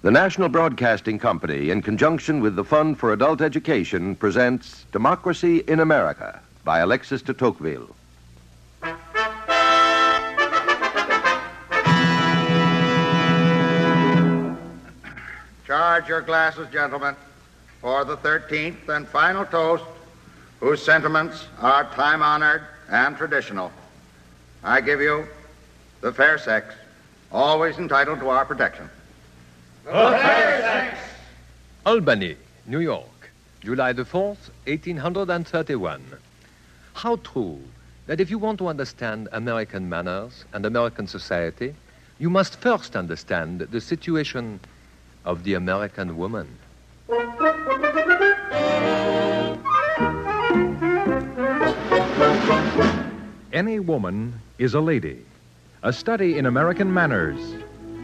The National Broadcasting Company, in conjunction with the Fund for Adult Education, presents Democracy in America by Alexis de Tocqueville. Charge your glasses, gentlemen, for the 13th and final toast, whose sentiments are time-honored and traditional. I give you the fair sex, always entitled to our protection. Albany, New York, July the 4th, 1831. How true that if you want to understand American manners and American society, you must first understand the situation of the American woman. Any woman is a lady. A study in American manners.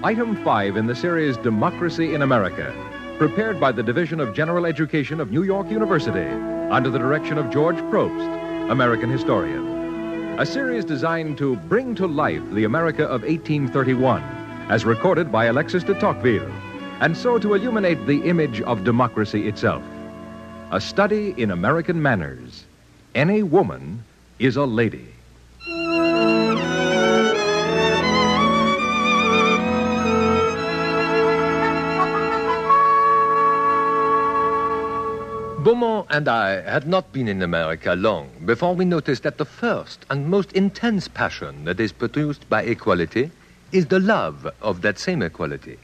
Item 5 in the series Democracy in America, prepared by the Division of General Education of New York University, under the direction of George Probst, American historian. A series designed to bring to life the America of 1831, as recorded by Alexis de Tocqueville, and so to illuminate the image of democracy itself. A study in American manners. Any woman is a lady. Beaumont and I had not been in America long before we noticed that the first and most intense passion that is produced by equality is the love of that same equality.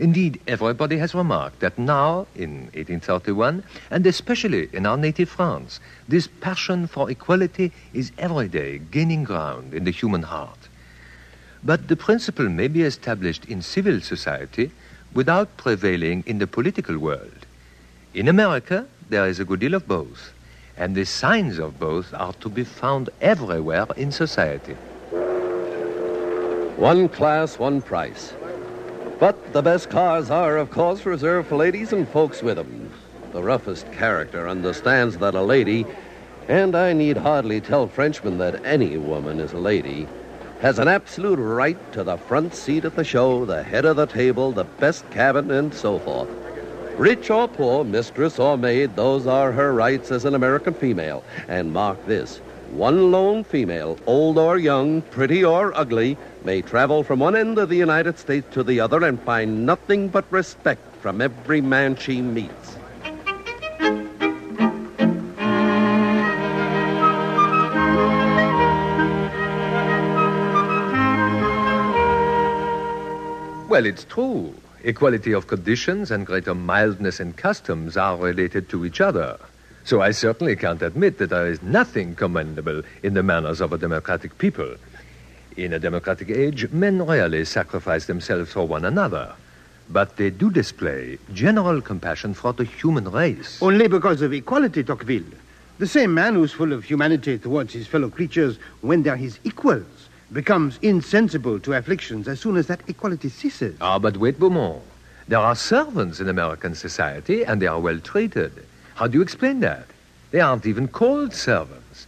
Indeed, everybody has remarked that now, in 1831, and especially in our native France, this passion for equality is every day gaining ground in the human heart. But the principle may be established in civil society without prevailing in the political world. In America, there is a good deal of both, and the signs of both are to be found everywhere in society. One class, one price. But the best cars are, of course, reserved for ladies and folks with them. The roughest character understands that a lady, and I need hardly tell Frenchmen that any woman is a lady, has an absolute right to the front seat at the show, the head of the table, the best cabin, and so forth. Rich or poor, mistress or maid, those are her rights as an American female. And mark this, one lone female, old or young, pretty or ugly, may travel from one end of the United States to the other and find nothing but respect from every man she meets. Well, it's true. Equality of conditions and greater mildness in customs are related to each other. So I certainly can't admit that there is nothing commendable in the manners of a democratic people. In a democratic age, men rarely sacrifice themselves for one another. But they do display general compassion for the human race. Only because of equality, Tocqueville. The same man who's full of humanity towards his fellow creatures when they're his equals becomes insensible to afflictions as soon as that equality ceases. Ah, but wait, Beaumont. There are servants in American society, and they are well treated. How do you explain that? They aren't even called servants.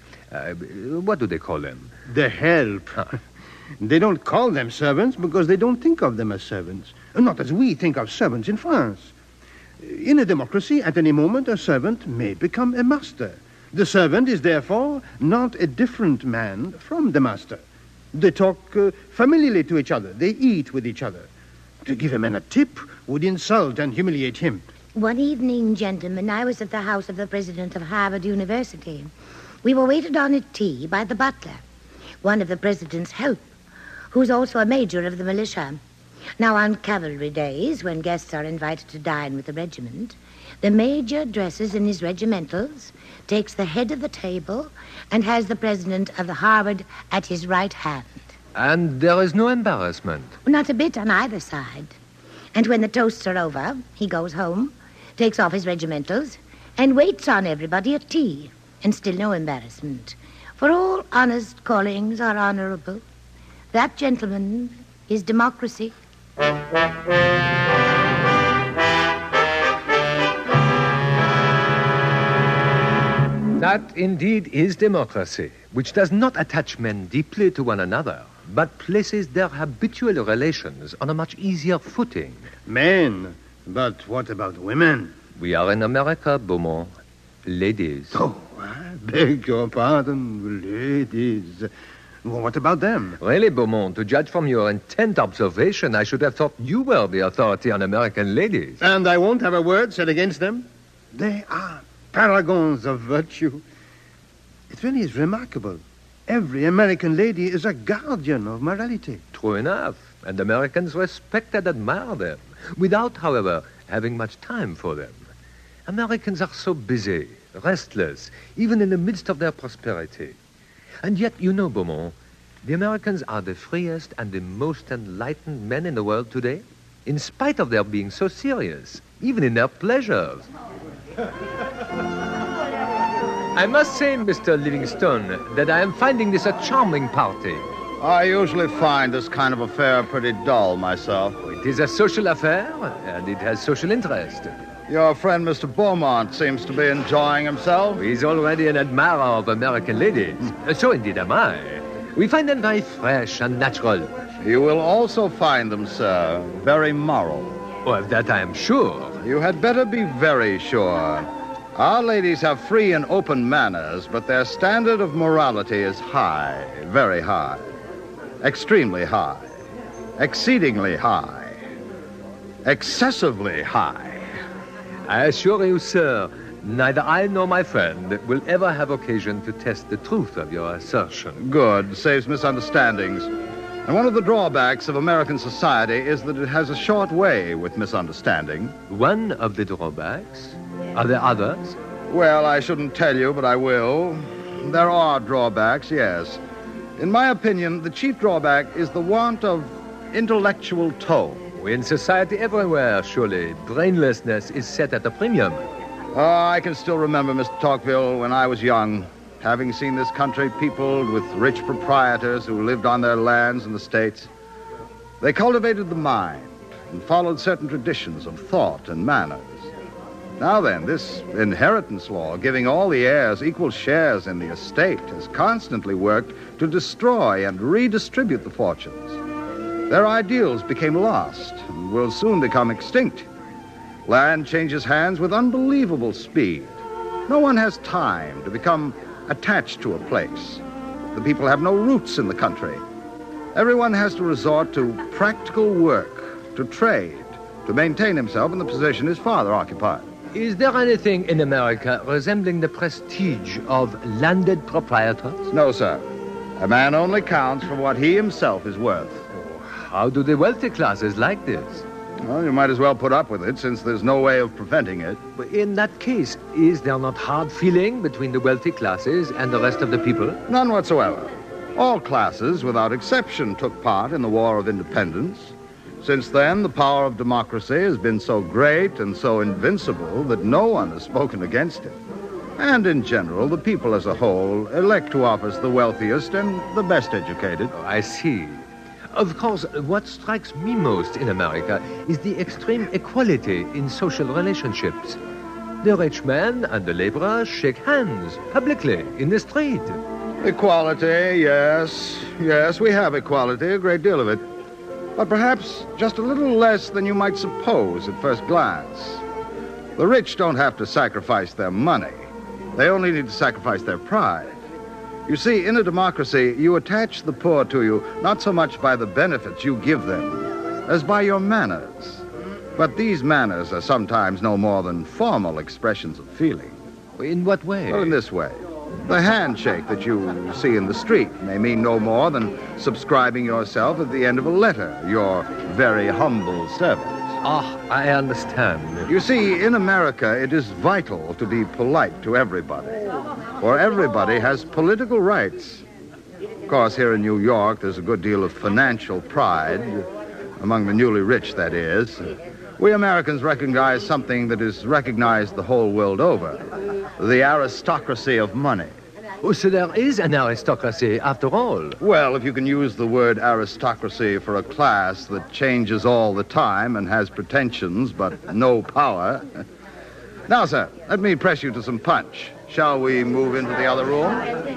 What do they call them? The help. Ah. They don't call them servants because they don't think of them as servants. Not as we think of servants in France. In a democracy, at any moment, a servant may become a master. The servant is, therefore, not a different man from the master. They talk familiarly to each other. They eat with each other. To give a man a tip would insult and humiliate him. One evening, gentlemen, I was at the house of the president of Harvard University. We were waited on at tea by the butler, one of the president's help, who's also a major of the militia. Now, on cavalry days, when guests are invited to dine with the regiment, the major dresses in his regimentals, takes the head of the table, and has the president of the Harvard at his right hand. And there is no embarrassment? Not a bit on either side. And when the toasts are over, he goes home, takes off his regimentals, and waits on everybody at tea, and still no embarrassment. For all honest callings are honorable. That, gentleman, is democracy. That indeed is democracy, which does not attach men deeply to one another, but places their habitual relations on a much easier footing. Men, But what about women? We are in America, Beaumont. Ladies. Oh, I beg your pardon, ladies. Well, what about them? Really, Beaumont, to judge from your intent observation, I should have thought you were the authority on American ladies. And I won't have a word said against them. They are paragons of virtue. It really is remarkable. Every American lady is a guardian of morality. True enough. And Americans respect and admire them, without, however, having much time for them. Americans are so busy, restless, even in the midst of their prosperity. And yet, you know, Beaumont, the Americans are the freest and the most enlightened men in the world today, in spite of their being so serious, even in their pleasures. I must say, Mr. Livingstone, that I am finding this a charming party. I usually find this kind of affair pretty dull myself. It is a social affair, and it has social interest. Your friend, Mr. Beaumont, seems to be enjoying himself. He's already an admirer of American ladies. So indeed am I. We find them very fresh and natural. You will also find them, sir, very moral. Oh, of that I am sure. You had better be very sure. Our ladies have free and open manners, but their standard of morality is high, very high, extremely high, exceedingly high, excessively high. I assure you, sir, neither I nor my friend will ever have occasion to test the truth of your assertion. Good. Saves misunderstandings. And one of the drawbacks of American society is that it has a short way with misunderstanding. One of the drawbacks? Are there others? Well, I shouldn't tell you, but I will. There are drawbacks, yes. In my opinion, the chief drawback is the want of intellectual tone. In society everywhere, surely, brainlessness is set at a premium. I can still remember, Mr. Tocqueville, when I was young, having seen this country peopled with rich proprietors who lived on their lands in the States. They cultivated the mind and followed certain traditions of thought and manners. Now then, this inheritance law, giving all the heirs equal shares in the estate, has constantly worked to destroy and redistribute the fortunes. Their ideals became lost and will soon become extinct. Land changes hands with unbelievable speed. No one has time to become attached to a place. The people have no roots in the country. Everyone has to resort to practical work, to trade, to maintain himself in the position his father occupied. Is there anything in America resembling the prestige of landed proprietors? No, sir. A man only counts for what he himself is worth. How do the wealthy classes like this? Well, you might as well put up with it, since there's no way of preventing it. But in that case, is there not hard feeling between the wealthy classes and the rest of the people? None whatsoever. All classes, without exception, took part in the War of Independence. Since then, the power of democracy has been so great and so invincible that no one has spoken against it. And in general, the people as a whole elect to office the wealthiest and the best educated. Oh, I see. Of course, what strikes me most in America is the extreme equality in social relationships. The rich man and the laborer shake hands publicly in the street. Equality, yes. Yes, we have equality, a great deal of it. But perhaps just a little less than you might suppose at first glance. The rich don't have to sacrifice their money. They only need to sacrifice their pride. You see, in a democracy, you attach the poor to you not so much by the benefits you give them as by your manners. But these manners are sometimes no more than formal expressions of feeling. In what way? Well, in this way. The handshake that you see in the street may mean no more than subscribing yourself at the end of a letter, your very humble servant. Ah, I understand. You see, in America, it is vital to be polite to everybody. For everybody has political rights. Of course, here in New York, there's a good deal of financial pride. Among the newly rich, that is. We Americans recognize something that is recognized the whole world over. The aristocracy of money. Oh, so there is an aristocracy after all. Well, if you can use the word aristocracy for a class that changes all the time and has pretensions but no power. Now, sir, let me press you to some punch. Shall we move into the other room?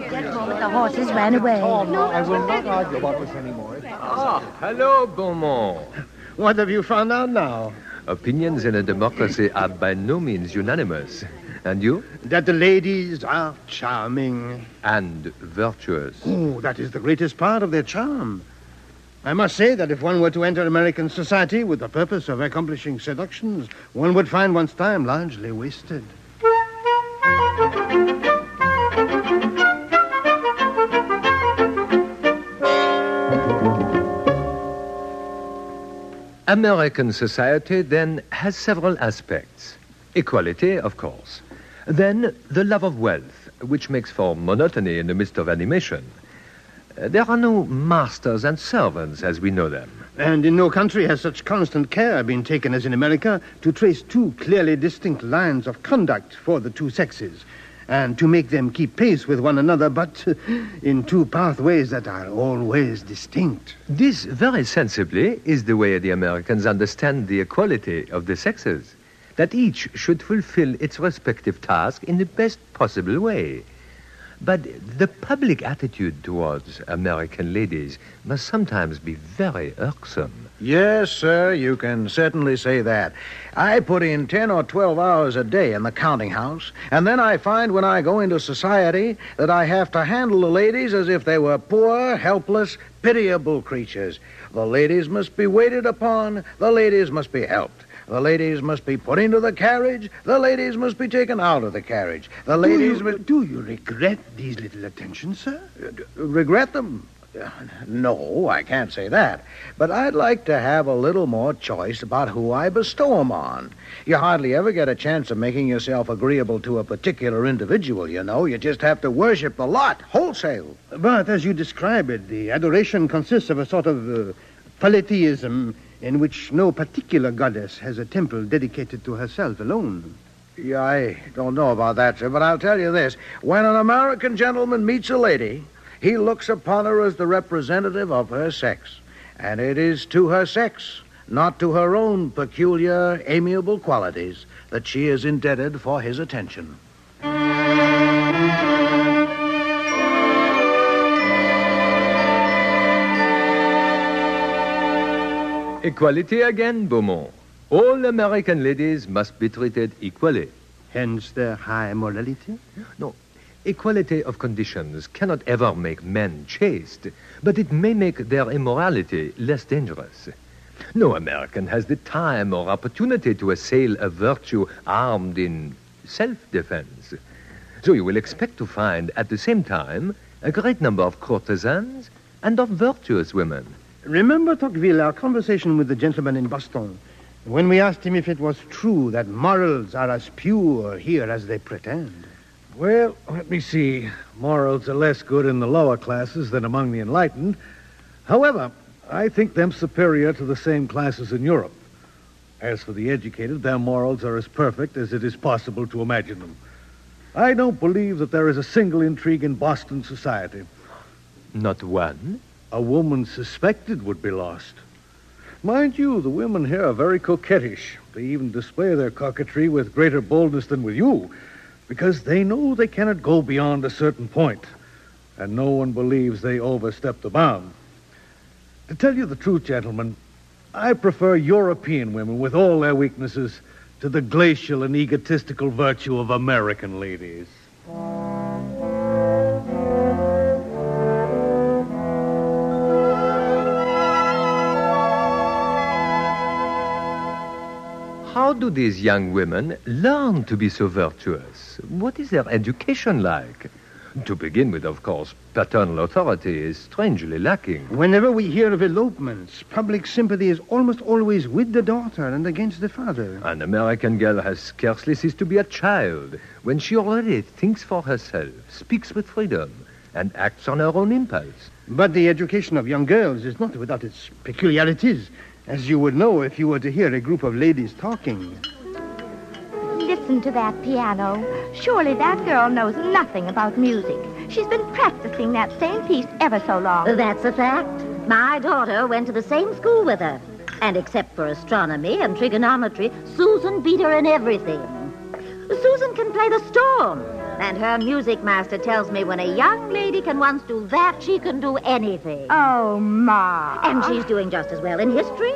The horses ran away. Oh, no, I will not argue about this anymore. Ah, hello, Beaumont. What have you found out now? Opinions in a democracy are by no means unanimous. And you? That the ladies are charming. And virtuous. Oh, that is the greatest part of their charm. I must say that if one were to enter American society with the purpose of accomplishing seductions, one would find one's time largely wasted. American society, then, has several aspects. Equality, of course. Then, the love of wealth, which makes for monotony in the midst of animation. There are no masters and servants as we know them. And in no country has such constant care been taken as in America to trace two clearly distinct lines of conduct for the two sexes and to make them keep pace with one another, but in two pathways that are always distinct. This, very sensibly, is the way the Americans understand the equality of the sexes, that each should fulfill its respective task in the best possible way. But the public attitude towards American ladies must sometimes be very irksome. Yes, sir, you can certainly say that. I put in 10 or 12 hours a day in the counting house, and then I find when I go into society that I have to handle the ladies as if they were poor, helpless, pitiable creatures. The ladies must be waited upon. The ladies must be helped. The ladies must be put into the carriage. The ladies must be taken out of the carriage. The ladies must... Do you regret these little attentions, sir? Regret them? No, I can't say that. But I'd like to have a little more choice about who I bestow them on. You hardly ever get a chance of making yourself agreeable to a particular individual, you know. You just have to worship the lot, wholesale. But as you describe it, the adoration consists of a sort of polytheism, in which no particular goddess has a temple dedicated to herself alone. Yeah, I don't know about that, sir, but I'll tell you this. When an American gentleman meets a lady, he looks upon her as the representative of her sex. And it is to her sex, not to her own peculiar, amiable qualities, that she is indebted for his attention. Equality again, Beaumont. All American ladies must be treated equally. Hence their high morality? No. Equality of conditions cannot ever make men chaste, but it may make their immorality less dangerous. No American has the time or opportunity to assail a virtue armed in self-defense. So you will expect to find, at the same time, a great number of courtesans and of virtuous women. Remember, Tocqueville, our conversation with the gentleman in Boston, when we asked him if it was true that morals are as pure here as they pretend. Well, let me see. Morals are less good in the lower classes than among the enlightened. However, I think them superior to the same classes in Europe. As for the educated, their morals are as perfect as it is possible to imagine them. I don't believe that there is a single intrigue in Boston society. Not one? A woman suspected would be lost. Mind you, the women here are very coquettish. They even display their coquetry with greater boldness than with you, because they know they cannot go beyond a certain point, and no one believes they overstep the bound. To tell you the truth, gentlemen, I prefer European women with all their weaknesses to the glacial and egotistical virtue of American ladies. How do these young women learn to be so virtuous? What is their education like? To begin with, of course, paternal authority is strangely lacking. Whenever we hear of elopements, public sympathy is almost always with the daughter and against the father. An American girl has scarcely ceased to be a child when she already thinks for herself, speaks with freedom, and acts on her own impulse. But the education of young girls is not without its peculiarities, as you would know if you were to hear a group of ladies talking. Listen to that piano. Surely that girl knows nothing about music. She's been practicing that same piece ever so long. That's a fact. My daughter went to the same school with her. And except for astronomy and trigonometry, Susan beat her in everything. Susan can play the storm. And her music master tells me when a young lady can once do that, she can do anything. Oh, Ma. And she's doing just as well in history.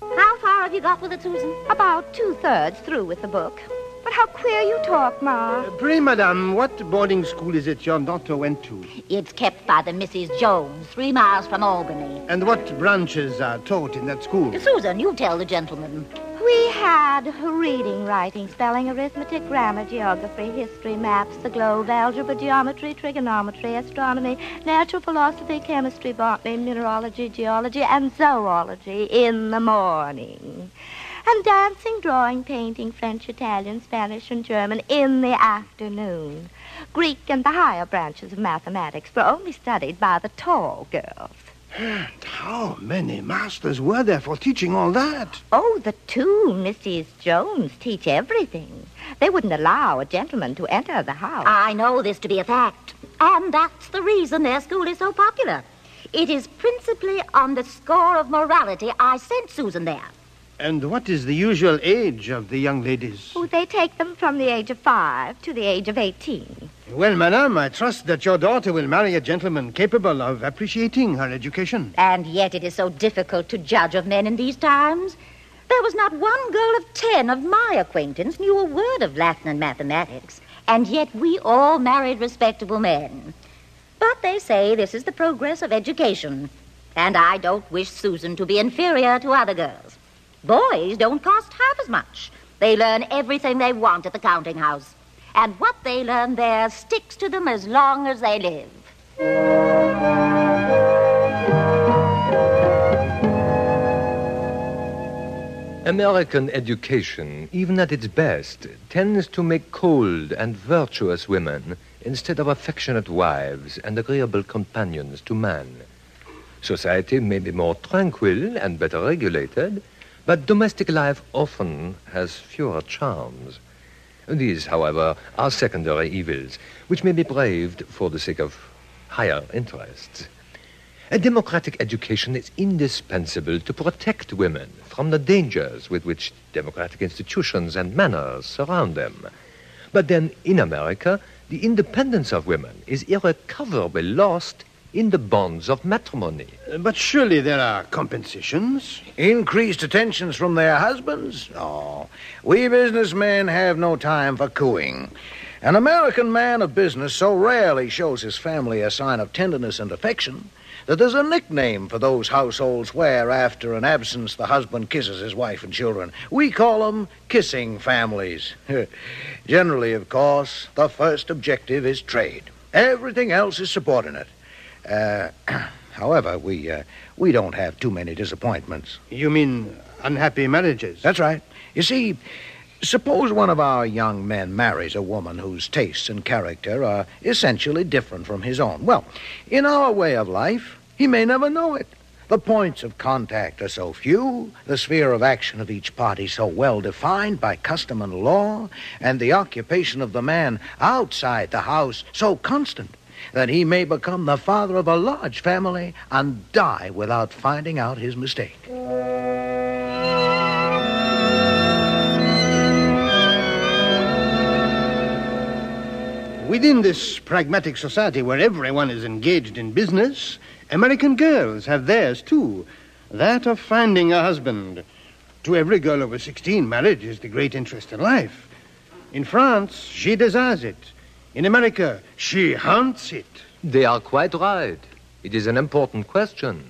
How far far have you got with it, Susan? About two-thirds through with the book. But how queer you talk, Ma. Pray, madame, what boarding school is it your daughter went to? It's kept by the Misses Jones, 3 miles from Albany. And what branches are taught in that school? Susan, you tell the gentleman. We had reading, writing, spelling, arithmetic, grammar, geography, history, maps, the globe, algebra, geometry, trigonometry, astronomy, natural philosophy, chemistry, botany, mineralogy, geology, and zoology in the morning. And dancing, drawing, painting, French, Italian, Spanish, and German in the afternoon. Greek and the higher branches of mathematics were only studied by the tall girls. And how many masters were there for teaching all that? Oh, the two Misses Jones teach everything. They wouldn't allow a gentleman to enter the house. I know this to be a fact. And that's the reason their school is so popular. It is principally on the score of morality I sent Susan there. And what is the usual age of the young ladies? Oh, they take them from the age of 5 to the age of 18. Well, madame, I trust that your daughter will marry a gentleman capable of appreciating her education. And yet it is so difficult to judge of men in these times. There was not one girl of 10 of my acquaintance knew a word of Latin and mathematics. And yet we all married respectable men. But they say this is the progress of education. And I don't wish Susan to be inferior to other girls. Boys don't cost half as much. They learn everything they want at the counting house. And what they learn there sticks to them as long as they live. American education, even at its best, tends to make cold and virtuous women instead of affectionate wives and agreeable companions to man. Society may be more tranquil and better regulated, but domestic life often has fewer charms. These, however, are secondary evils, which may be braved for the sake of higher interests. A democratic education is indispensable to protect women from the dangers with which democratic institutions and manners surround them. But then, in America, the independence of women is irrecoverably lost in the bonds of matrimony. But surely there are compensations? Increased attentions from their husbands? No. We businessmen have no time for cooing. An American man of business so rarely shows his family a sign of tenderness and affection that there's a nickname for those households where, after an absence, the husband kisses his wife and children. We call them kissing families. Generally, of course, the first objective is trade. Everything else is subordinate. However, we don't have too many disappointments. You mean unhappy marriages? That's right. You see, suppose one of our young men marries a woman whose tastes and character are essentially different from his own. Well, in our way of life, he may never know it. The points of contact are so few, the sphere of action of each party so well defined by custom and law, and the occupation of the man outside the house so constant, that he may become the father of a large family and die without finding out his mistake. Within this pragmatic society where everyone is engaged in business, American girls have theirs too, that of finding a husband. To every girl over 16, marriage is the great interest in life. In France, she desires it. In America, she hunts it. They are quite right. It is an important question.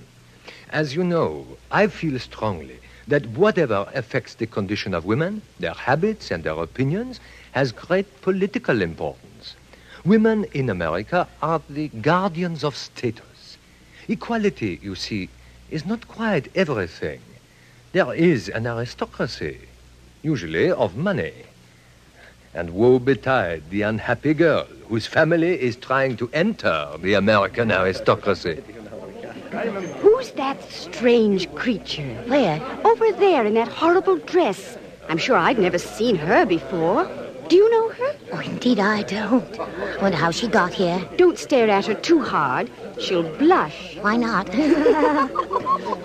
As you know, I feel strongly that whatever affects the condition of women, their habits and their opinions, has great political importance. Women in America are the guardians of status. Equality, you see, is not quite everything. There is an aristocracy, usually of money. And woe betide the unhappy girl whose family is trying to enter the American aristocracy. Who's that strange creature? Where? Over there in that horrible dress. I'm sure I'd never seen her before. Do you know her? Oh, indeed I don't. Wonder how she got here. Don't stare at her too hard. She'll blush. Why not?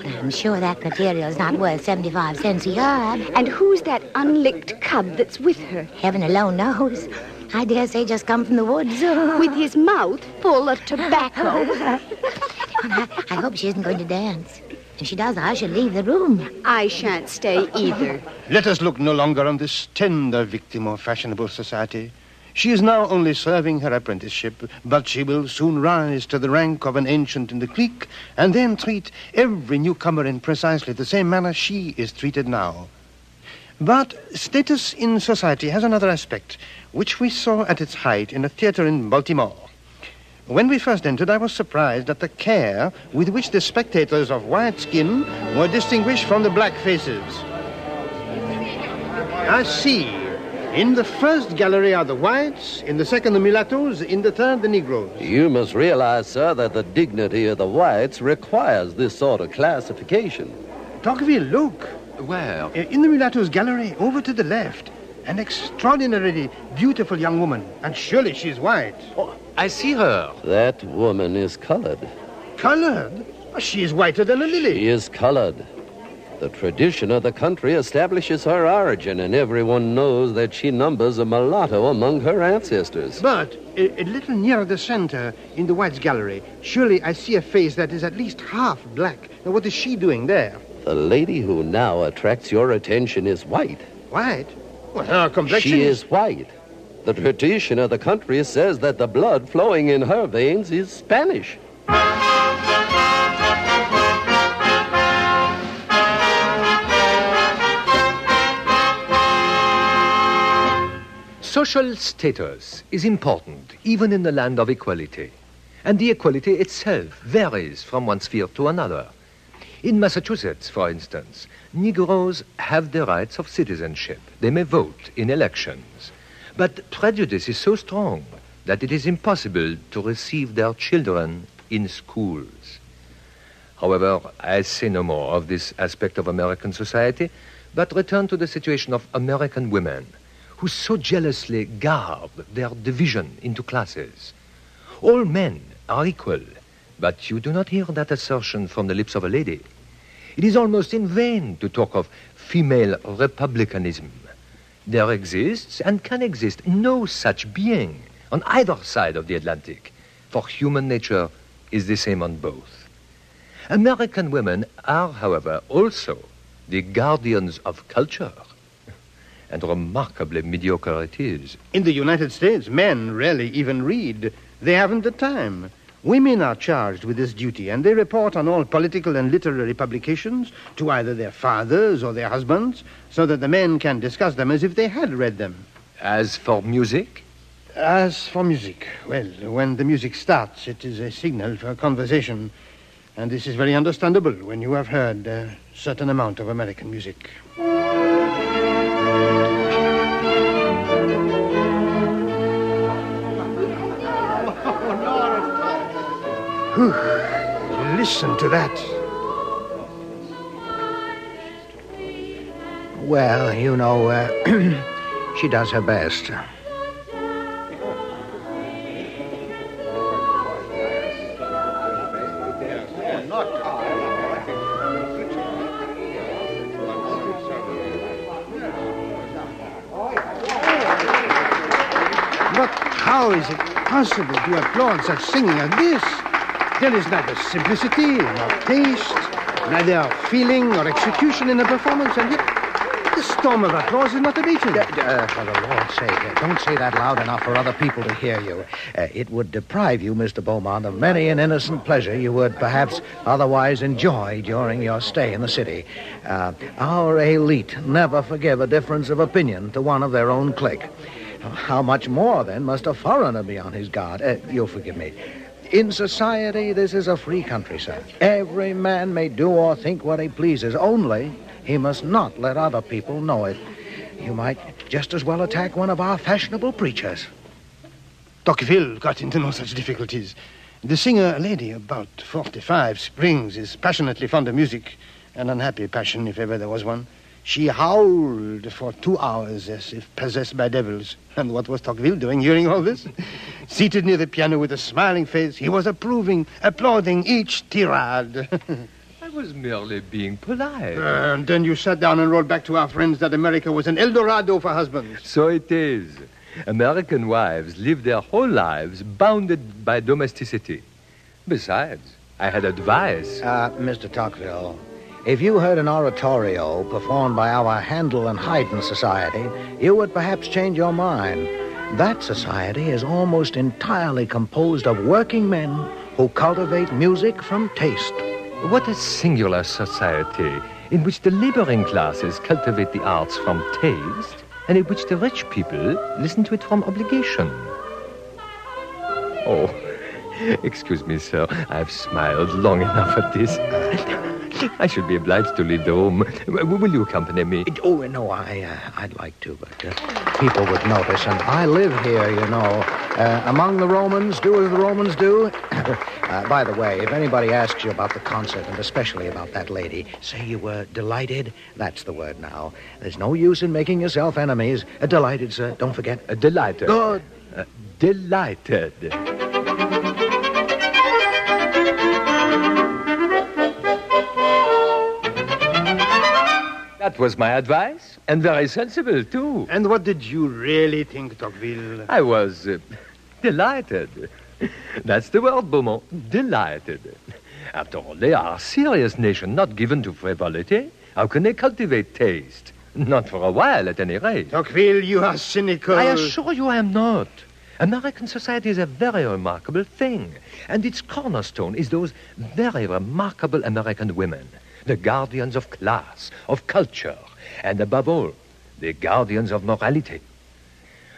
I'm sure that material's not worth 75 cents a yard. And who's that unlicked cub that's with her? Heaven alone knows. I dare say just come from the woods. With his mouth full of tobacco. I hope she isn't going to dance. If she does, I shall leave the room. I shan't stay either. Let us look no longer on this tender victim of fashionable society. She is now only serving her apprenticeship, but she will soon rise to the rank of an ancient in the clique and then treat every newcomer in precisely the same manner she is treated now. But status in society has another aspect, which we saw at its height in a theater in Baltimore. When we first entered, I was surprised at the care with which the spectators of white skin were distinguished from the black faces. I see. In the first gallery are the whites, in the second the mulattoes, in the third the Negroes. You must realize, sir, that the dignity of the whites requires this sort of classification. Tocqueville, look. Where? In the mulattoes' gallery, over to the left. An extraordinarily beautiful young woman, and surely she's white. Oh, I see her. That woman is colored. Colored? She is whiter than a lily. She is colored. The tradition of the country establishes her origin, and everyone knows that she numbers a mulatto among her ancestors. But a little nearer the center, in the whites' gallery, surely I see a face that is at least half black. Now, what is she doing there? The lady who now attracts your attention is white. White? Well, her complexion... She is white. The tradition of the country says that the blood flowing in her veins is Spanish. Social status is important, even in the land of equality. And the equality itself varies from one sphere to another. In Massachusetts, for instance, Negroes have the rights of citizenship. They may vote in elections. But prejudice is so strong that it is impossible to receive their children in schools. However, I say no more of this aspect of American society, but return to the situation of American women, who so jealously guard their division into classes. All men are equal. But you do not hear that assertion from the lips of a lady. It is almost in vain to talk of female republicanism. There exists and can exist no such being on either side of the Atlantic, for human nature is the same on both. American women are, however, also the guardians of culture. And remarkably mediocre it is. In the United States, men rarely even read. They haven't the time. Women are charged with this duty, and they report on all political and literary publications to either their fathers or their husbands, so that the men can discuss them as if they had read them. As for music? As for music, well, when the music starts, it is a signal for conversation. And this is very understandable when you have heard a certain amount of American music. Listen to that. Well, you know, she does her best. But how is it possible to applaud such singing as this? There is neither simplicity, nor taste, neither feeling nor execution in the performance, and yet the storm of applause is not abating. For the Lord's sake, don't say that loud enough for other people to hear you. It would deprive you, Mr. Beaumont, of many an innocent pleasure you would perhaps otherwise enjoy during your stay in the city. Our elite never forgive a difference of opinion to one of their own clique. How much more, then, must a foreigner be on his guard? You'll forgive me. In society, this is a free country, sir. Every man may do or think what he pleases. Only, he must not let other people know it. You might just as well attack one of our fashionable preachers. Tocqueville got into no such difficulties. The singer, a lady about 45, Springs, is passionately fond of music. An unhappy passion, if ever there was one. She howled for 2 hours as if possessed by devils. And what was Tocqueville doing hearing all this? Seated near the piano with a smiling face, he was approving, applauding each tirade. I was merely being polite. And then you sat down and wrote back to our friends that America was an El Dorado for husbands. So it is. American wives live their whole lives bounded by domesticity. Besides, I had advice. Mr. Tocqueville... If you heard an oratorio performed by our Handel and Haydn Society, you would perhaps change your mind. That society is almost entirely composed of working men who cultivate music from taste. What a singular society, in which the laboring classes cultivate the arts from taste, and in which the rich people listen to it from obligation. Oh, excuse me, sir, I've smiled long enough at this. I should be obliged to leave the room. Will you accompany me? Oh, no, I'd like to, but people would notice, and I live here, you know. Among the Romans, do as the Romans do. By the way, if anybody asks you about the concert, and especially about that lady, say you were delighted. That's the word now. There's no use in making yourself enemies. Delighted, sir. Don't forget. Delighted. Good. Delighted. That was my advice, and very sensible, too. And what did you really think, Tocqueville? I was delighted. That's the word, Beaumont, delighted. After all, they are a serious nation, not given to frivolity. How can they cultivate taste? Not for a while, at any rate. Tocqueville, you are cynical. I assure you I am not. American society is a very remarkable thing, and its cornerstone is those very remarkable American women. The guardians of class, of culture, and above all, the guardians of morality.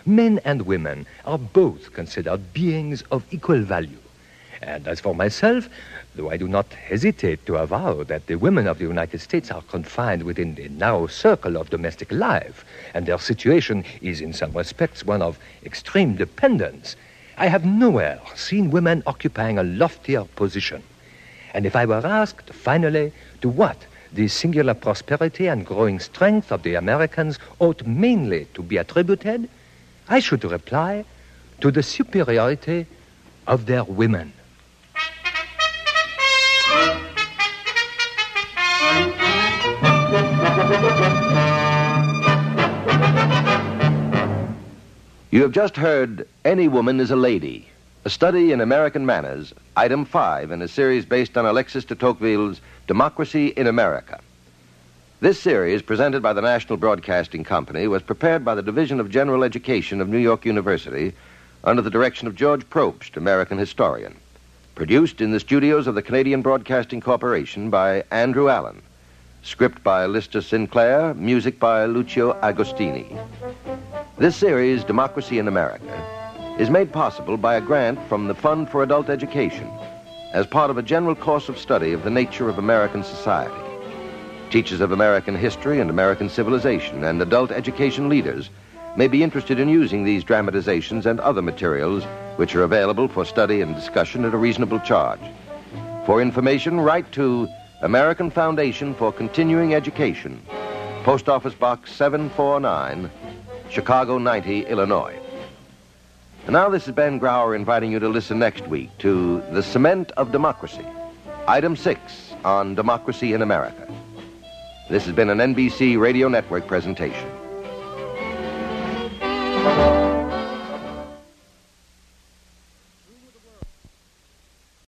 Men and women are both considered beings of equal value. And as for myself, though I do not hesitate to avow that the women of the United States are confined within the narrow circle of domestic life, and their situation is in some respects one of extreme dependence, I have nowhere seen women occupying a loftier position. And if I were asked, finally, to what the singular prosperity and growing strength of the Americans ought mainly to be attributed, I should reply to the superiority of their women. You have just heard Any Woman is a Lady, a study in American manners, item 5 in a series based on Alexis de Tocqueville's Democracy in America. This series, presented by the National Broadcasting Company, was prepared by the Division of General Education of New York University under the direction of George Probst, American historian. Produced in the studios of the Canadian Broadcasting Corporation by Andrew Allen. Script by Lister Sinclair, music by Lucio Agostini. This series, Democracy in America, is made possible by a grant from the Fund for Adult Education as part of a general course of study of the nature of American society. Teachers of American history and American civilization and adult education leaders may be interested in using these dramatizations and other materials which are available for study and discussion at a reasonable charge. For information, write to American Foundation for Continuing Education, Post Office Box 749, Chicago 90, Illinois. And now this is Ben Grauer inviting you to listen next week to The Cement of Democracy, Item 6 on Democracy in America. This has been an NBC Radio Network presentation.